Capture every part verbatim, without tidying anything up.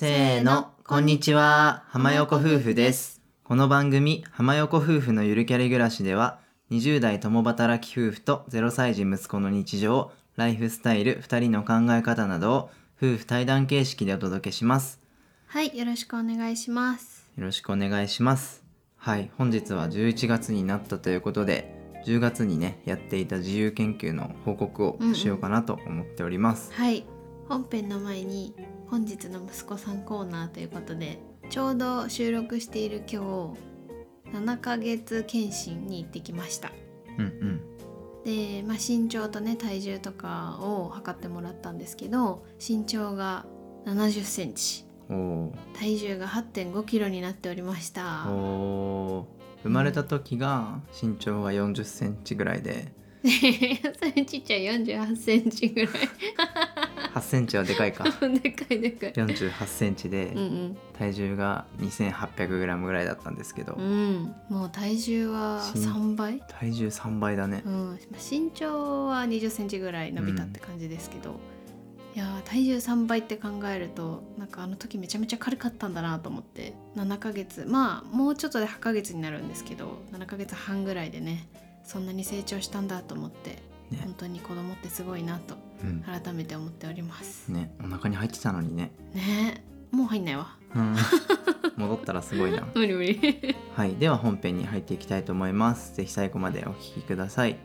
せーの、こんにちは、浜横夫婦です。この番組浜横夫婦のゆるキャリ暮らしでは、にじゅう代共働き夫婦とゼロさい児息子の日常、ライフスタイル、ふたりの考え方などを夫婦対談形式でお届けします。はい、よろしくお願いします。よろしくお願いします。はい、本日はじゅういちがつになったということで、じゅうがつにねやっていた自由研究の報告をしようかなと思っております、うんうん、はい。本編の前に本日の息子さんコーナーということで、ちょうど収録している今日ななかげつ検診に行ってきました、うんうん、で、まあ、身長とね体重とかを測ってもらったんですけど、身長がななじゅっセンチ、お体重が はってんごキロになっておりました。お生まれた時が身長がよんじゅっセンチぐらいで、ちっちゃいよんじゅうはっセンチぐらいはちセンチはでかいかでかいでかいよんじゅうはっセンチで、うんうん、体重が にせんはっぴゃくグラム ぐらいだったんですけど、うん、もう体重はさんばい、体重さんばいだね、うん、身長はにじゅっセンチぐらい伸びたって感じですけど、うん、いや体重さんばいって考えると、なんかあの時めちゃめちゃ軽かったんだなと思って、ななかげつ、まあもうちょっとではちかげつになるんですけど、ななかげつはんぐらいでね、そんなに成長したんだと思って、ね、本当に子供ってすごいなと改めて思っております、うん、ね、お腹に入ってたのにね、ね、もう入んないわ、うん、戻ったらすごいな無理無理はい、では本編に入っていきたいと思います。ぜひ最後までお聞きください。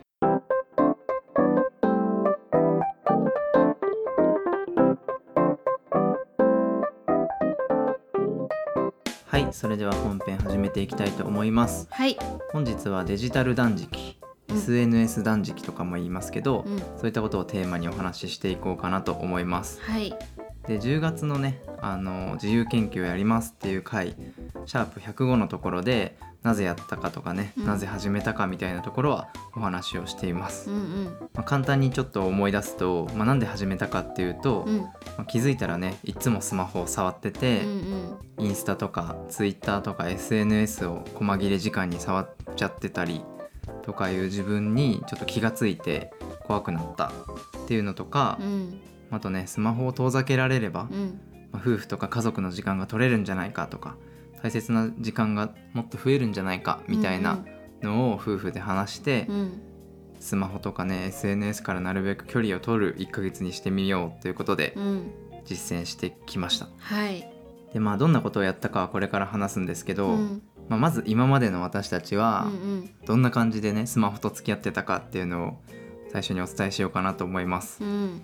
はい、それでは本編始めていきたいと思います、はい、本日はデジタル断食、うん、エスエヌエス 断食とかも言いますけど、うん、そういったことをテーマにお話ししていこうかなと思います、はい、でじゅうがつのね、あの自由研究をやりますっていう回、シャープひゃくごのところでなぜやったかとかね、うん、なぜ始めたかみたいなところはお話をしています、うんうん、まあ、簡単にちょっと思い出すと、まあ、なんで始めたかっていうと、うん、まあ、気づいたらねいつもスマホを触ってて、うんうん、インスタとかツイッターとか エスエヌエス を細切れ時間に触っちゃってたりとかいう自分にちょっと気がついて怖くなったっていうのとか、うん、あとねスマホを遠ざけられれば、うん、まあ、夫婦とか家族の時間が取れるんじゃないかとか、大切な時間がもっと増えるんじゃないかみたいなのを夫婦で話して、うんうん、スマホとかね エスエヌエス からなるべく距離を取るいっかげつにしてみようということで実践してきました、うん、はい。でまあどんなことをやったかはこれから話すんですけど、うん、まあ、まず今までの私たちはどんな感じでねスマホと付き合ってたかっていうのを最初にお伝えしようかなと思います、うん。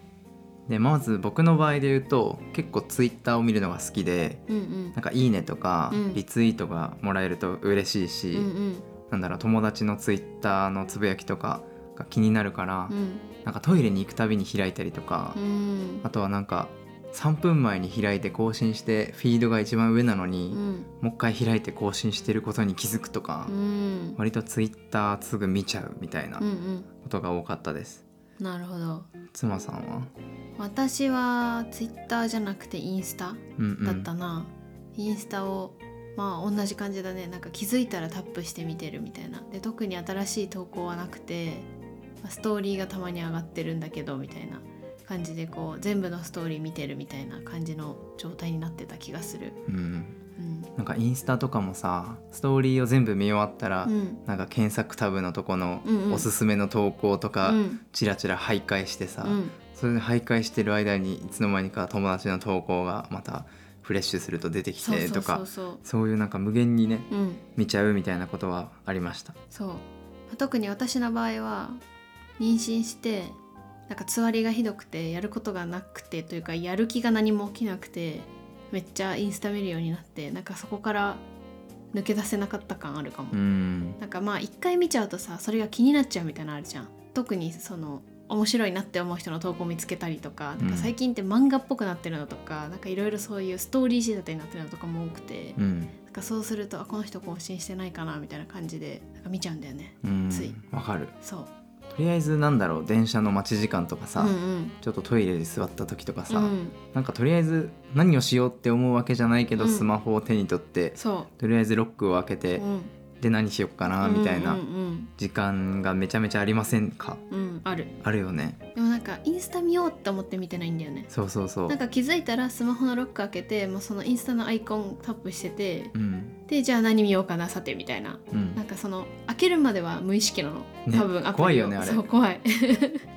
でまず僕の場合で言うと、結構ツイッターを見るのが好きで、うんうん、なんかいいねとか、うん、リツイートがもらえると嬉しいし、うんうん、なんだろう友達のツイッターのつぶやきとかが気になるから、うん、なんかトイレに行くたびに開いたりとか、うん、あとはなんかさんぷんまえに開いて更新して、フィードが一番上なのに、うん、もう一回開いて更新してることに気づくとか、うん、割とツイッターすぐ見ちゃうみたいなことが多かったです、うんうん。なるほど。妻さんは？私はツイッターじゃなくてインスタだったな、うんうん、インスタをまあ同じ感じだね。なんか気づいたらタップして見てるみたいな。で特に新しい投稿はなくて、ストーリーがたまに上がってるんだけどみたいな感じで、こう全部のストーリー見てるみたいな感じの状態になってた気がする、うんうん、なんかインスタとかもさ、ストーリーを全部見終わったら、うん、なんか検索タブのとこのおすすめの投稿とか、うん、チラチラ徘徊してさ、うん、それで徘徊してる間にいつの間にか友達の投稿がまたフレッシュすると出てきてとか、そうそうそうそう、そういうなんか無限にね、うん、見ちゃうみたいなことはありました。そう、特に私の場合は妊娠してなんかつわりがひどくて、やることがなくてというか、やる気が何も起きなくて、めっちゃインスタ見るようになって、なんかそこから抜け出せなかった感あるかも。うん、なんかまあ一回見ちゃうとさ、それが気になっちゃうみたいなのあるじゃん。特にその面白いなって思う人の投稿見つけたりとか、なんか最近って漫画っぽくなってるのとか、なんかいろいろそういうストーリー仕立てになってるのとかも多くて、うん、なんかそうすると、あ、この人更新してないかなみたいな感じでなんか見ちゃうんだよね、つい。わかる。そうとりあえずなんだろう、電車の待ち時間とかさ、うんうん、ちょっとトイレで座った時とかさ、うん、なんかとりあえず何をしようって思うわけじゃないけど、うん、スマホを手に取って、とりあえずロックを開けて、うん、で何しよっかなみたいな時間がめちゃめちゃありませんか、うんうんうん、あるあるよね。でもなんかインスタ見ようと思って見てないんだよね。そうそうそう、なんか気づいたらスマホのロック開けてもうそのインスタのアイコンタップしてて、うん、でじゃあ何見ようかなさてみたいな、うん、なんかその開けるまでは無意識なの、ね、多分怖いよねあれ。そう怖い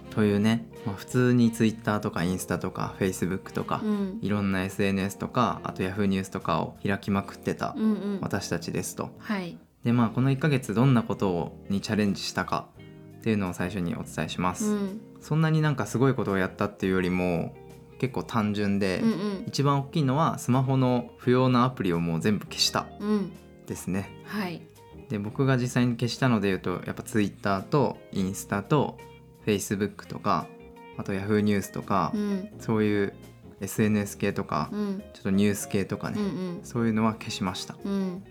というね、まあ、普通にツイッターとかインスタとかフェイスブックとか、うん、いろんな エスエヌエス とかあとヤフーニュースとかを開きまくってた私たちですと、うんうん、はい、でまあこのいっかげつどんなことにチャレンジしたかっていうのを最初にお伝えします、うん、そんなになんかすごいことをやったっていうよりも結構単純で、うんうん、一番大きいのはスマホの不要なアプリをもう全部消したですね、うん、はい。で僕が実際に消したのでいうとやっぱツイッターとインスタとフェイスブックとかあとヤフーニュースとか、うん、そういう エスエヌエス 系とか、うん、ちょっとニュース系とかね、うんうん、そういうのは消しました、うん、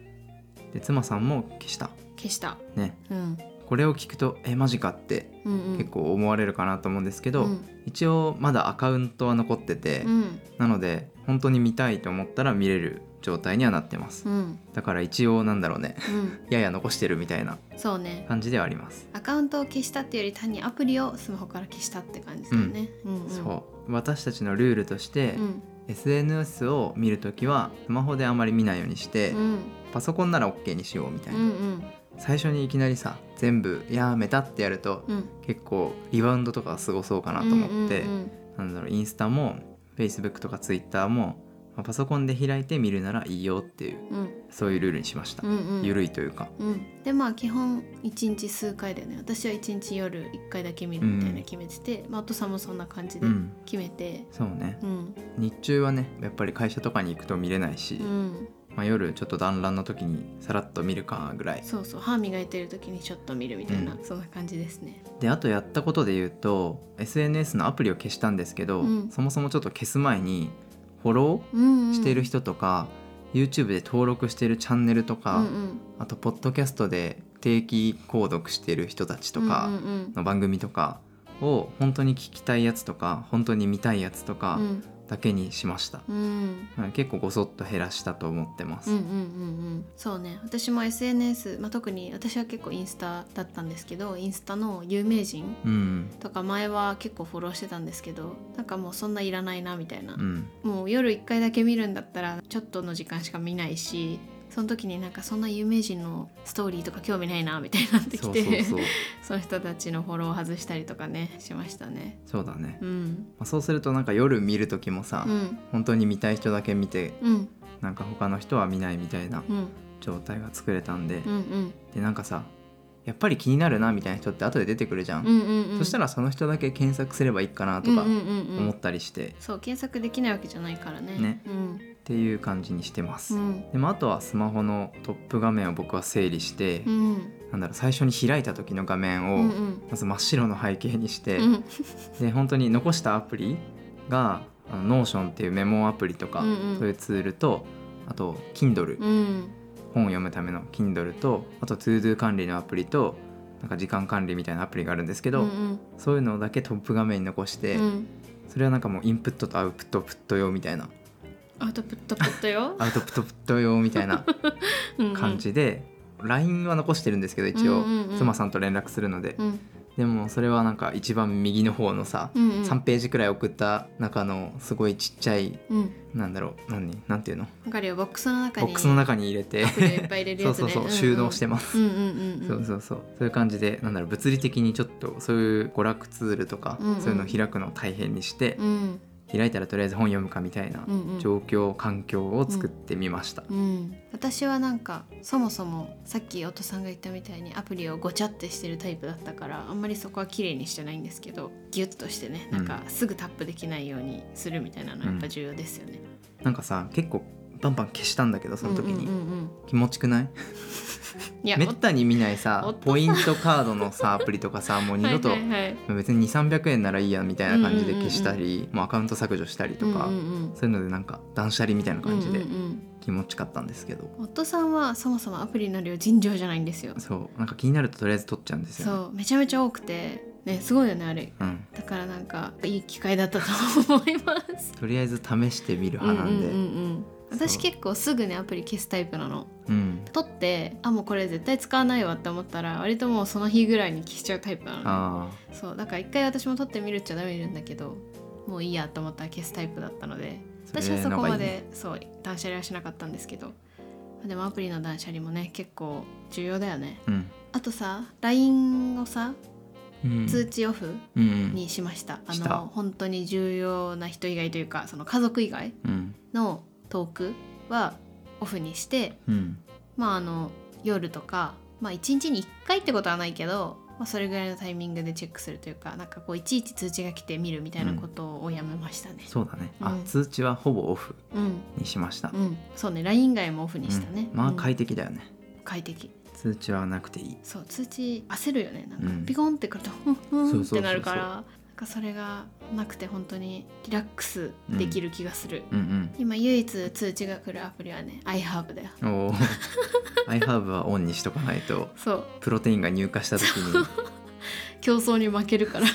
で妻さんも消した消した、ね、うん、これを聞くとえマジかって結構思われるかなと思うんですけど、うんうん、一応まだアカウントは残ってて、うん、なので本当に見たいと思ったら見れる状態にはなってます、うん、だから一応なんだろうね、うん、やや残してるみたいな感じではあります、ね、アカウントを消したっていうより単にアプリをスマホから消したって感じだよね、うんうんうん、そう私たちのルールとして、うん、エスエヌエス を見るときはスマホであまり見ないようにして、うん、パソコンなら OK にしようみたいな、うんうん、最初にいきなりさ全部やめたってやると、うん、結構リバウンドとかすごそうかなと思って、うんうんうん、なんだろうインスタも Facebook とか Twitter もパソコンで開いて見るならいいよっていう、うん、そういうルールにしました、うんうん、緩いというか、うん、でまあ基本いちにち数回だよね。私はいちにち夜いっかいだけ見るみたいな決めてて、うん、まあお父さんもそんな感じで決めて、うん、そうね、うん、日中はねやっぱり会社とかに行くと見れないし、うん、まあ、夜ちょっと団らんの時にさらっと見るかぐらい。そうそう、歯磨いてる時にちょっと見るみたいな、うん、そんな感じですね。であとやったことで言うと エスエヌエス のアプリを消したんですけど、うん、そもそもちょっと消す前にフォローしている人とか、うんうん、YouTube で登録しているチャンネルとか、うんうん、あとポッドキャストで定期購読している人たちとかの番組とかを本当に聞きたいやつとか本当に見たいやつとかだけにしました、うんうん、結構ごそっと減らしたと思ってます、うんうんうんうん、そうね、私も エスエヌエス、まあ、特に私は結構インスタだったんですけどインスタの有名人とか前は結構フォローしてたんですけどなんかもうそんないらないなみたいな、うん、もう夜いっかいだけ見るんだったらちょっとの時間しか見ないしその時になんかそんな有名人のストーリーとか興味ないなみたいになってきてそうそうそうその人たちのフォローを外したりとかねしましたね。そうだね、うん、そうするとなんか夜見る時もさ、うん、本当に見たい人だけ見て、うん、なんか他の人は見ないみたいな状態が作れたんで、うんうん、でなんかさやっぱり気になるなみたいな人って後で出てくるじゃん、うんうんうん、そしたらその人だけ検索すればいいかなとか思ったりして、うんうんうん、そう検索できないわけじゃないからね、ね、うんっていう感じにしてます、うん、でもあとはスマホのトップ画面を僕は整理して、うん、なんだろう最初に開いた時の画面をまず真っ白の背景にして、うんうん、で本当に残したアプリがあの Notion っていうメモアプリとか、うんうん、そういうツールとあと Kindle、うん、本を読むための Kindle とあと To-Do 管理のアプリとなんか時間管理みたいなアプリがあるんですけど、うんうん、そういうのだけトップ画面に残して、うん、それはなんかもうインプットとアウトプット用みたいなアウトプットプットよアウトプットプットよみたいな感じでうん、うん、ライン は残してるんですけど一応、うんうんうん、妻さんと連絡するので、うん、でもそれはなんか一番右の方のさ、うんうん、さんページくらい送った中のすごいちっちゃい、うん、なんだろう 何, なんていうの分かるよボックスの中にボックスの中に入れていっぱい入れるやつねそうそうそう収納してますそうそうそうそういう感じでなんだろう物理的にちょっとそういう娯楽ツールとか、うんうん、そういうのを開くのを大変にして、うんうん開いたらとりあえず本読むかみたいな状況、うんうん、環境を作ってみました、うんうん、私はなんかそもそもさっきおとさんが言ったみたいにアプリをごちゃってしてるタイプだったからあんまりそこは綺麗にしてないんですけどギュッとしてねなんかすぐタップできないようにするみたいなのやっぱ重要ですよね、うん、なんかさ結構バンバン消したんだけどその時に、うんうんうんうん、気持ちくない？いやめったに見ないさポイントカードのさアプリとかさもう二度とはいはい、はい、別に にせんさんびゃくえんならいいやみたいな感じで消したり、うんうんうん、もうアカウント削除したりとか、うんうんうん、そういうのでなんか断捨離みたいな感じで気持ちかったんですけど、うんうんうん、夫さんはそもそもアプリの量尋常じゃないんですよ。そうなんか気になるととりあえず取っちゃうんですよ、ね、そうめちゃめちゃ多くてねすごいよねあれ、うん、だからなんかいい機会だったと思いますとりあえず試してみる派なんで、うんうんうんうん私結構すぐねアプリ消すタイプなの、うん、取ってあもうこれ絶対使わないわって思ったら割ともうその日ぐらいに消しちゃうタイプなの、ね、あそうだから一回私も取ってみるっちゃダメなんだけどもういいやと思ったら消すタイプだったので私はそこまでいい、ね、そう断捨離はしなかったんですけどでもアプリの断捨離もね結構重要だよね、うん、あとさ ライン をさ、うん、通知オフにしました、うん、あの本当に重要な人以外というかその家族以外のトークはオフにして、うん、まああの夜とか、まあ、いちにちにいっかいってことはないけど、まあ、それぐらいのタイミングでチェックするというかなんかこういちいち通知が来て見るみたいなことをやめましたね、うん、そうだねあ、うん、通知はほぼオフにしました、うんうん、そうね ライン 以外もオフにしたね、うん、まあ快適だよね、うん、快適通知はなくていいそう通知焦るよねなんかピコンってくるとふんふんってなるからそれがなくて本当にリラックスできる気がする、うんうんうん、今唯一通知が来るアプリはね iHerb だよおiHerb はオンにしとかないとそうプロテインが入荷した時に競争に負けるから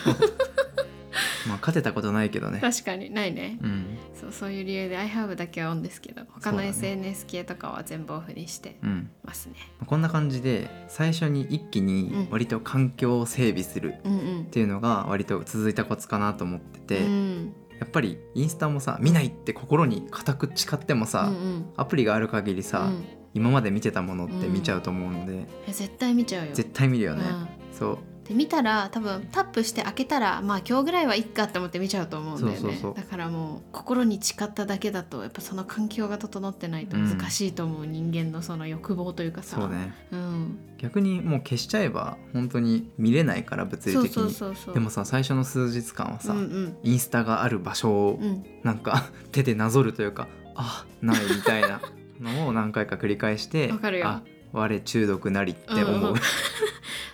まあ勝てたことないけどね確かにないね、うん、そう、そういう理由で iHerb だけはオンですけど他の エスエヌエス 系とかは全部オフにしてますね、うん、こんな感じで最初に一気に割と環境を整備するっていうのが割と続いたコツかなと思ってて、うんうん、やっぱりインスタもさ見ないって心に固く誓ってもさ、うんうん、アプリがある限りさ、うん、今まで見てたものって見ちゃうと思うので、うん、絶対見ちゃうよ絶対見るよね、うん、そうで見たら多分タップして開けたらまあ今日ぐらいはいっかって思って見ちゃうと思うんだよねそうそうそうだからもう心に誓っただけだとやっぱその環境が整ってないと難しいと思う、うん、人間のその欲望というかさそうね、うん、逆にもう消しちゃえば本当に見れないから物理的にそうそうそうそうでもさ最初の数日間はさ、うんうん、インスタがある場所をなんか、うん、手でなぞるというかあないみたいなのを何回か繰り返してわかるよあ我中毒なりって思う、うんうん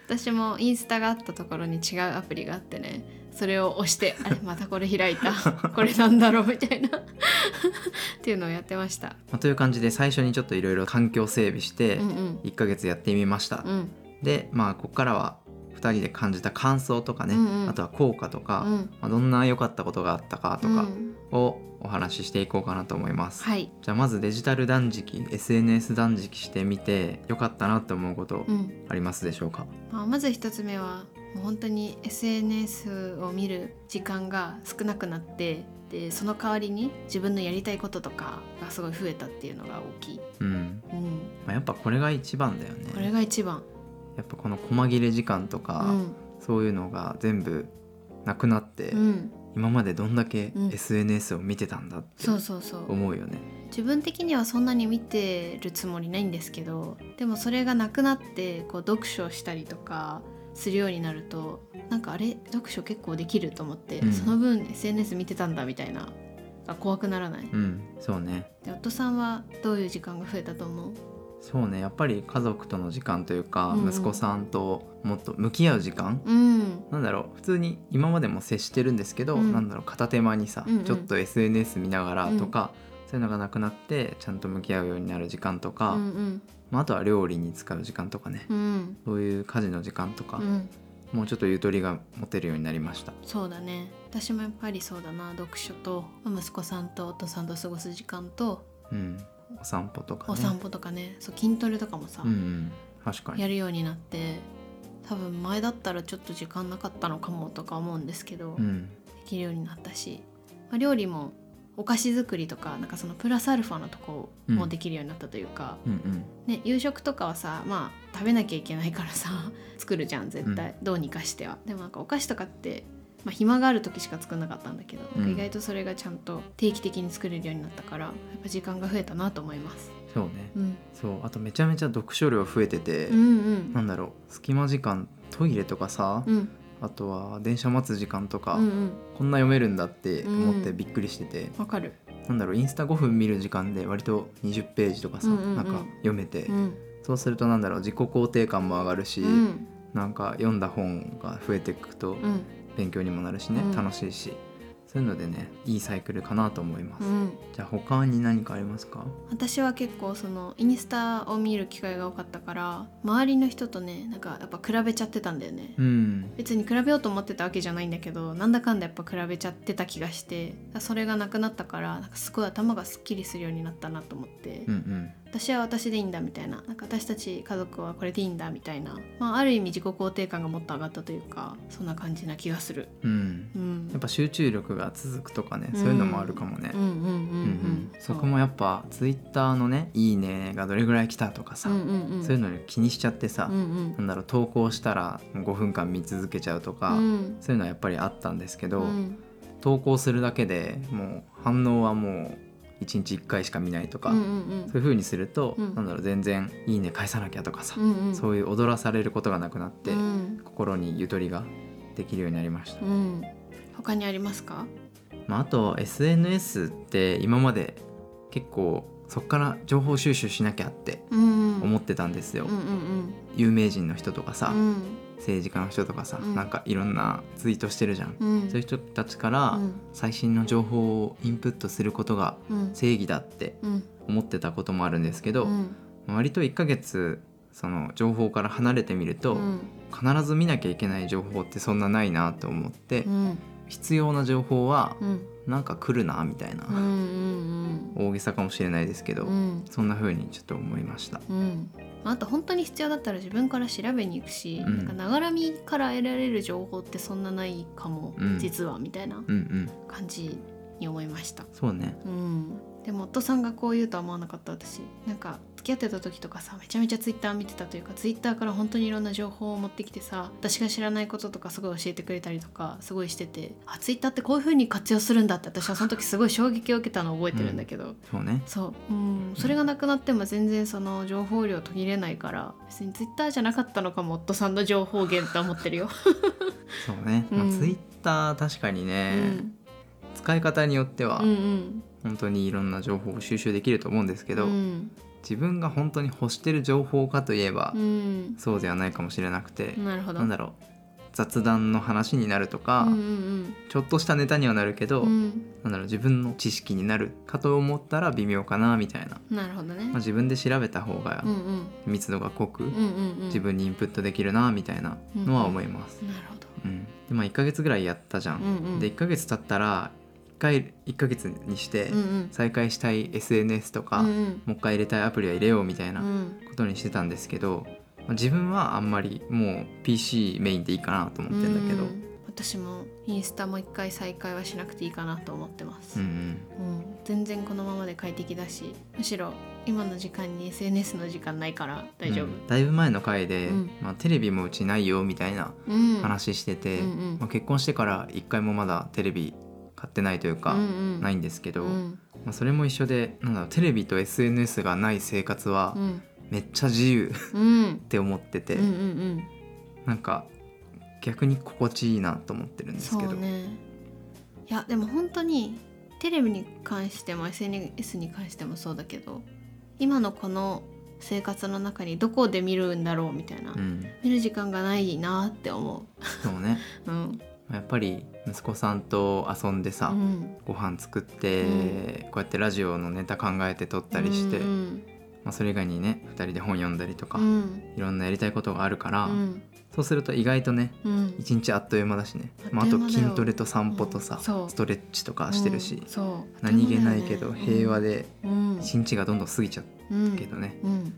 私もインスタがあったところに違うアプリがあってねそれを押してあれまたこれ開いたこれなんだろうみたいなっていうのをやってました、まあ、という感じで最初にちょっといろいろ環境整備していっかげつやってみました、うんうん、でまあここからはふたりで感じた感想とかね、うんうん、あとは効果とか、うんまあ、どんな良かったことがあったかとかをお話ししていこうかなと思います、うんはい、じゃあまずデジタル断食 エスエヌエス 断食してみて良かったなと思うことありますでしょうか、うんまあ、まず一つ目はもう本当に エスエヌエス を見る時間が少なくなってでその代わりに自分のやりたいこととかがすごい増えたっていうのが大きい、うんうんまあ、やっぱこれが一番だよねこれが一番やっぱこの細切れ時間とか、うん、そういうのが全部なくなって、うん、今までどんだけ エスエヌエス を見てたんだって思うよね、うん、そうそうそう自分的にはそんなに見てるつもりないんですけどでもそれがなくなってこう読書したりとかするようになるとなんかあれ読書結構できると思って、うん、その分 エスエヌエス 見てたんだみたいなが怖くならない、うん、そうねで夫さんはどういう時間が増えたと思う？そうねやっぱり家族との時間というか、うん、息子さんともっと向き合う時間、うん、なんだろう普通に今までも接してるんですけど、うん、なんだろう片手間にさ、うんうん、ちょっと エスエヌエス 見ながらとか、うん、そういうのがなくなってちゃんと向き合うようになる時間とか、うんうんまあ、あとは料理に使う時間とかね、うん、そういう家事の時間とか、うん、もうちょっとゆとりが持てるようになりましたそうだね私もやっぱりそうだな読書と息子さんとお父さんと過ごす時間と、うんお散歩とかねお散歩とかねそう筋トレとかもさ、うんうん、確かにやるようになって多分前だったらちょっと時間なかったのかもとか思うんですけど、うん、できるようになったし、まあ、料理もお菓子作りとかなんかそのプラスアルファのとこもできるようになったというか、うんうんうんね、夕食とかはさ、まあ、食べなきゃいけないからさ作るじゃん絶対、うん、どうにかしてはでもなんかお菓子とかってまあ、暇がある時しか作んなかったんだけど、うん、意外とそれがちゃんと定期的に作れるようになったからやっぱ時間が増えたなと思いますそうね、うん、そうあとめちゃめちゃ読書量増えてて、うんうん、なんだろう隙間時間トイレとかさ、うん、あとは電車待つ時間とか、うんうん、こんな読めるんだって思ってびっくりしててわかるなんだろうインスタごふん見る時間で割とにじゅっぺーじとかさ、うんうんうん、なんか読めて、うん、そうするとなんだろう自己肯定感も上がるし、うん、なんか読んだ本が増えていくと、うん勉強にもなるしね、うん、楽しいしそういうのでね、いいサイクルかなと思います、うん、じゃあ他に何かありますか？私は結構そのインスタを見る機会が多かったから、周りの人とね、なんかやっぱ比べちゃってたんだよね、うん、別に比べようと思ってたわけじゃないんだけど、なんだかんだやっぱ比べちゃってた気がして、それがなくなったから、なんかすごい頭がすっきりするようになったなと思って、うんうん、私は私でいいんだみたい な, なんか私たち家族はこれでいいんだみたいな、まあ、ある意味自己肯定感がもっと上がったというか、そんな感じな気がする、うんうん、やっぱ集中力が続くとかね、そういうのもあるかもね。そこもやっぱツイッターのね、いいねがどれぐらい来たとかさ、うんうんうん、そういうのに気にしちゃってさ、うんうん、なんだろう、投稿したらごふんかん見続けちゃうとか、うん、そういうのはやっぱりあったんですけど、うん、投稿するだけでもう反応はもういちにちいっかいしか見ないとか、うんうんうん、そういう風にすると、うん、なんだろう、全然いいね返さなきゃとかさ、うんうん、そういう踊らされることがなくなって、うん、心にゆとりができるようになりました、うん、他にありますか？まあ、あと エスエヌエス って今まで結構そこから情報収集しなきゃって思ってたんですよ、うんうんうん、有名人の人とかさ、うん、政治家の人とかさ、うん、なんかいろんなツイートしてるじゃん、うん、そういう人たちから最新の情報をインプットすることが正義だって思ってたこともあるんですけど、うんうん、割といっかげつその情報から離れてみると、うん、必ず見なきゃいけない情報ってそんなないなと思って、うん、必要な情報はなんか来るなみたいな、うんうんうん、大げさかもしれないですけど、うん、そんな風にちょっと思いました、うん、あと本当に必要だったら自分から調べに行くし、うん、なんかながら見から得られる情報ってそんなないかも、うん、実はみたいな感じに思いました、うんうん、そうね、うん、でも夫さんがこう言うとは思わなかった私。なんか付き合ってた時とかさ、めちゃめちゃツイッター見てたというか、ツイッターから本当にいろんな情報を持ってきてさ、私が知らないこととかすごい教えてくれたりとかすごいしてて、あ、ツイッターってこういう風に活用するんだって、私はその時すごい衝撃を受けたのを覚えてるんだけど、うん、そうね、そう、うん、それがなくなっても全然その情報量途切れないから、別にツイッターじゃなかったのかも夫さんの情報源と思ってるよそうね、まあ、ツイッター確かにね、うん、使い方によっては本当にいろんな情報を収集できると思うんですけど、うん、自分が本当に欲してる情報かといえば、うん、そうではないかもしれなくて、なるほど、なんだろう、雑談の話になるとか、うんうんうん、ちょっとしたネタにはなるけど、うん、なんだろう、自分の知識になるかと思ったら微妙かなみたいな、なるほどね、まあ、自分で調べた方が密度が濃く、うんうん、自分にインプットできるなみたいなのは思います、うんうん、なるほど、うん、で、まあ、いっかげつぐらいやったじゃん、うんうん、でいっかげつ経ったらいっかげつにして再開したい エスエヌエス とか、うんうん、もう一回入れたいアプリは入れようみたいなことにしてたんですけど、まあ、自分はあんまりもう ピーシー メインでいいかなと思ってんだけど、うん、私もインスタもう一回再開はしなくていいかなと思ってます、うんうんうん、全然このままで快適だし、むしろ今の時間に エスエヌエス の時間ないから大丈夫、うん、だいぶ前の回で、うん、まあ、テレビもうちないよみたいな話してて、うんうんうん、まあ、結婚してから一回もまだテレビ買ってないというか、うんうん、ないんですけど、うん、まあ、それも一緒で、なんだろう、テレビと エスエヌエス がない生活はめっちゃ自由って思ってて、うんうんうん、なんか逆に心地いいなと思ってるんですけど、そうね、いやでも本当にテレビに関しても エスエヌエス に関してもそうだけど、今のこの生活の中にどこで見るんだろうみたいな、うん、見る時間がないなって思う。そうね、うん、やっぱり息子さんと遊んでさ、うん、ご飯作って、うん、こうやってラジオのネタ考えて撮ったりして、うんうん、まあ、それ以外にね、ふたりで本読んだりとか、うん、いろんなやりたいことがあるから、うん、そうすると意外とね、うん、いちにちあっという間だしね、まあ、あと筋トレと散歩とさ、うん、ストレッチとかしてるし、うんうんね、何気ないけど平和で一日がどんどん過ぎちゃうけどね、うんうんうん、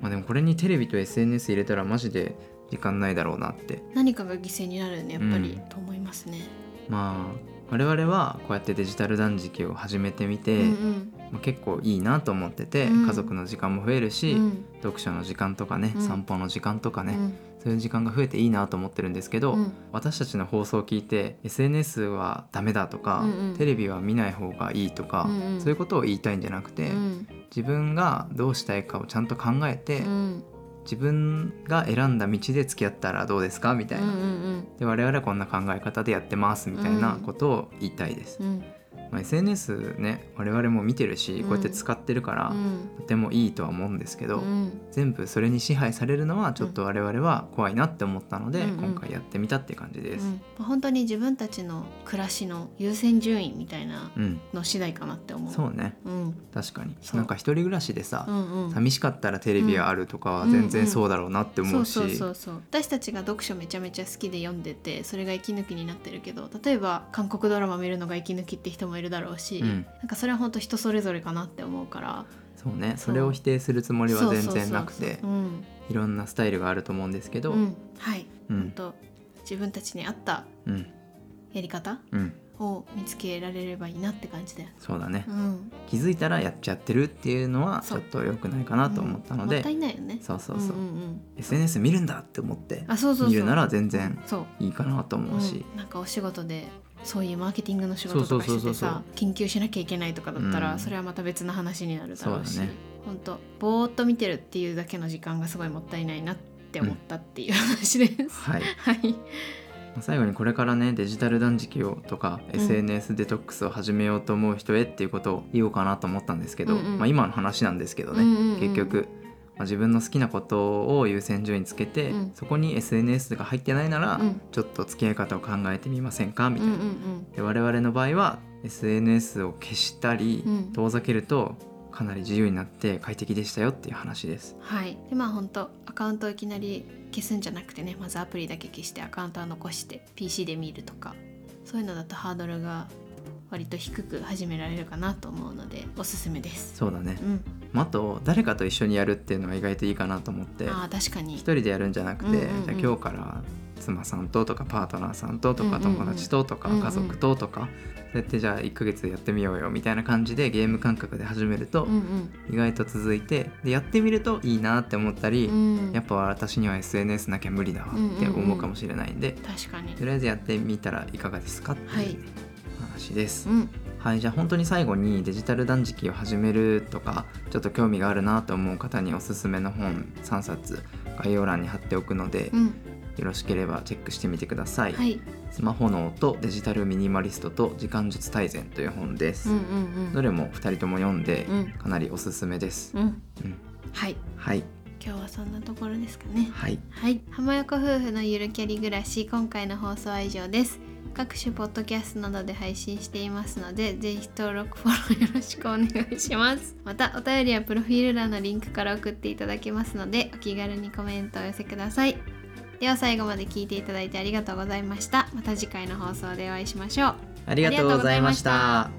まあ、でもこれにテレビと エスエヌエス 入れたらマジで時間ないだろうなって、何かが犠牲になるねやっぱり、うん、と思いますね。まあ我々はこうやってデジタル断食を始めてみて、うんうん、まあ、結構いいなと思ってて、うん、家族の時間も増えるし、うん、読書の時間とかね、うん、散歩の時間とかね、うん、そういう時間が増えていいなと思ってるんですけど、うん、私たちの放送を聞いて エスエヌエス はダメだとか、うんうん、テレビは見ない方がいいとか、うんうん、そういうことを言いたいんじゃなくて、うん、自分がどうしたいかをちゃんと考えて、うん、自分が選んだ道で付き合ったらどうですかみたいな、うんうんうん、で我々はこんな考え方でやってますみたいなことを言いたいです、うん、まあ、エスエヌエス ね我々も見てるし、うん、こうやって使ってるから、うん、とてもいいとは思うんですけど、うん、全部それに支配されるのはちょっと我々は怖いなって思ったので、うん、今回やってみたって感じです、うんうん、本当に自分たちの暮らしの優先順位みたいなの次第かなって思う、うん、そうね、うん、確かになんか一人暮らしでさ、うんうん、寂しかったらテレビがあるとかは全然そうだろうなって思うし、私たちが読書めちゃめちゃ好きで読んでてそれが息抜きになってるけど、例えば韓国ドラマ見るのが息抜きって人もいるだろうし、うん、なんかそれは本当人それぞれかなって思うから、そうね、それを否定するつもりは全然なくて、いろんなスタイルがあると思うんですけど、うん、はい、うん、本当自分たちに合ったやり方、うんうんを見つけられればいいなって感じで、そうだね、うん、気づいたらやっちゃってるっていうのはちょっと良くないかなと思ったので、うん、もったいないよね、そうそうそう、うんうんうん、エスエヌエス 見るんだって思って見るなら全然いいかなと思うし、うん、なんかお仕事でそういうマーケティングの仕事とかしててさ、研究しなきゃいけないとかだったら、うん、それはまた別の話になるだろうし、そうだね、ほんとぼーっと見てるっていうだけの時間がすごいもったいないなって思ったっていう話です、うん、はいはい最後にこれからねデジタル断食をとか、うん、エスエヌエス デトックスを始めようと思う人へっていうことを言おうかなと思ったんですけど、うんうんまあ、今の話なんですけどね、うんうんうん、結局、まあ、自分の好きなことを優先順位につけて、うん、そこに エスエヌエス が入ってないなら、うん、ちょっと付き合い方を考えてみませんかみたいな、うんうんうん、で我々の場合は エスエヌエス を消したり、うん、遠ざけるとかなり自由になって快適でしたよっていう話です、はい、でまあ本当アカウントをいきなり消すんじゃなくてね、まずアプリだけ消してアカウントは残して ピーシー で見るとか、そういうのだとハードルが割と低く始められるかなと思うのでおすすめです。そうだね、うんまあ、あと誰かと一緒にやるっていうのは意外といいかなと思って、あ確かに一人でやるんじゃなくて、うんうんうん、じゃあ今日から妻さんととかパートナーさんととか友達ととか家族ととか、そうやってじゃあいっかげつやってみようよみたいな感じでゲーム感覚で始めると意外と続いて、でやってみるといいなって思ったり、やっぱ私には エスエヌエス なきゃ無理だわって思うかもしれないんで、とりあえずやってみたらいかがですかっていう話です、はいうんはい、じゃあ本当に最後にデジタル断食を始めるとかちょっと興味があるなと思う方におすすめの本さんさつ概要欄に貼っておくので、うんよろしければチェックしてみてください、はい、スマホの音、デジタルミニマリストと時間術大全という本です、うんうんうん、どれもふたりとも読んで、うん、かなりおすすめです、うんうん、はい、はい、今日はそんなところですかね、はい、はい、浜横夫婦のゆるキャリ暮らし、今回の放送は以上です。各種ポッドキャストなどで配信していますので、ぜひ登録フォローよろしくお願いします。またお便りはプロフィール欄のリンクから送っていただけますので、お気軽にコメントを寄せください。では最後まで聞いていただいてありがとうございました。また次回の放送でお会いしましょう。ありがとうございました。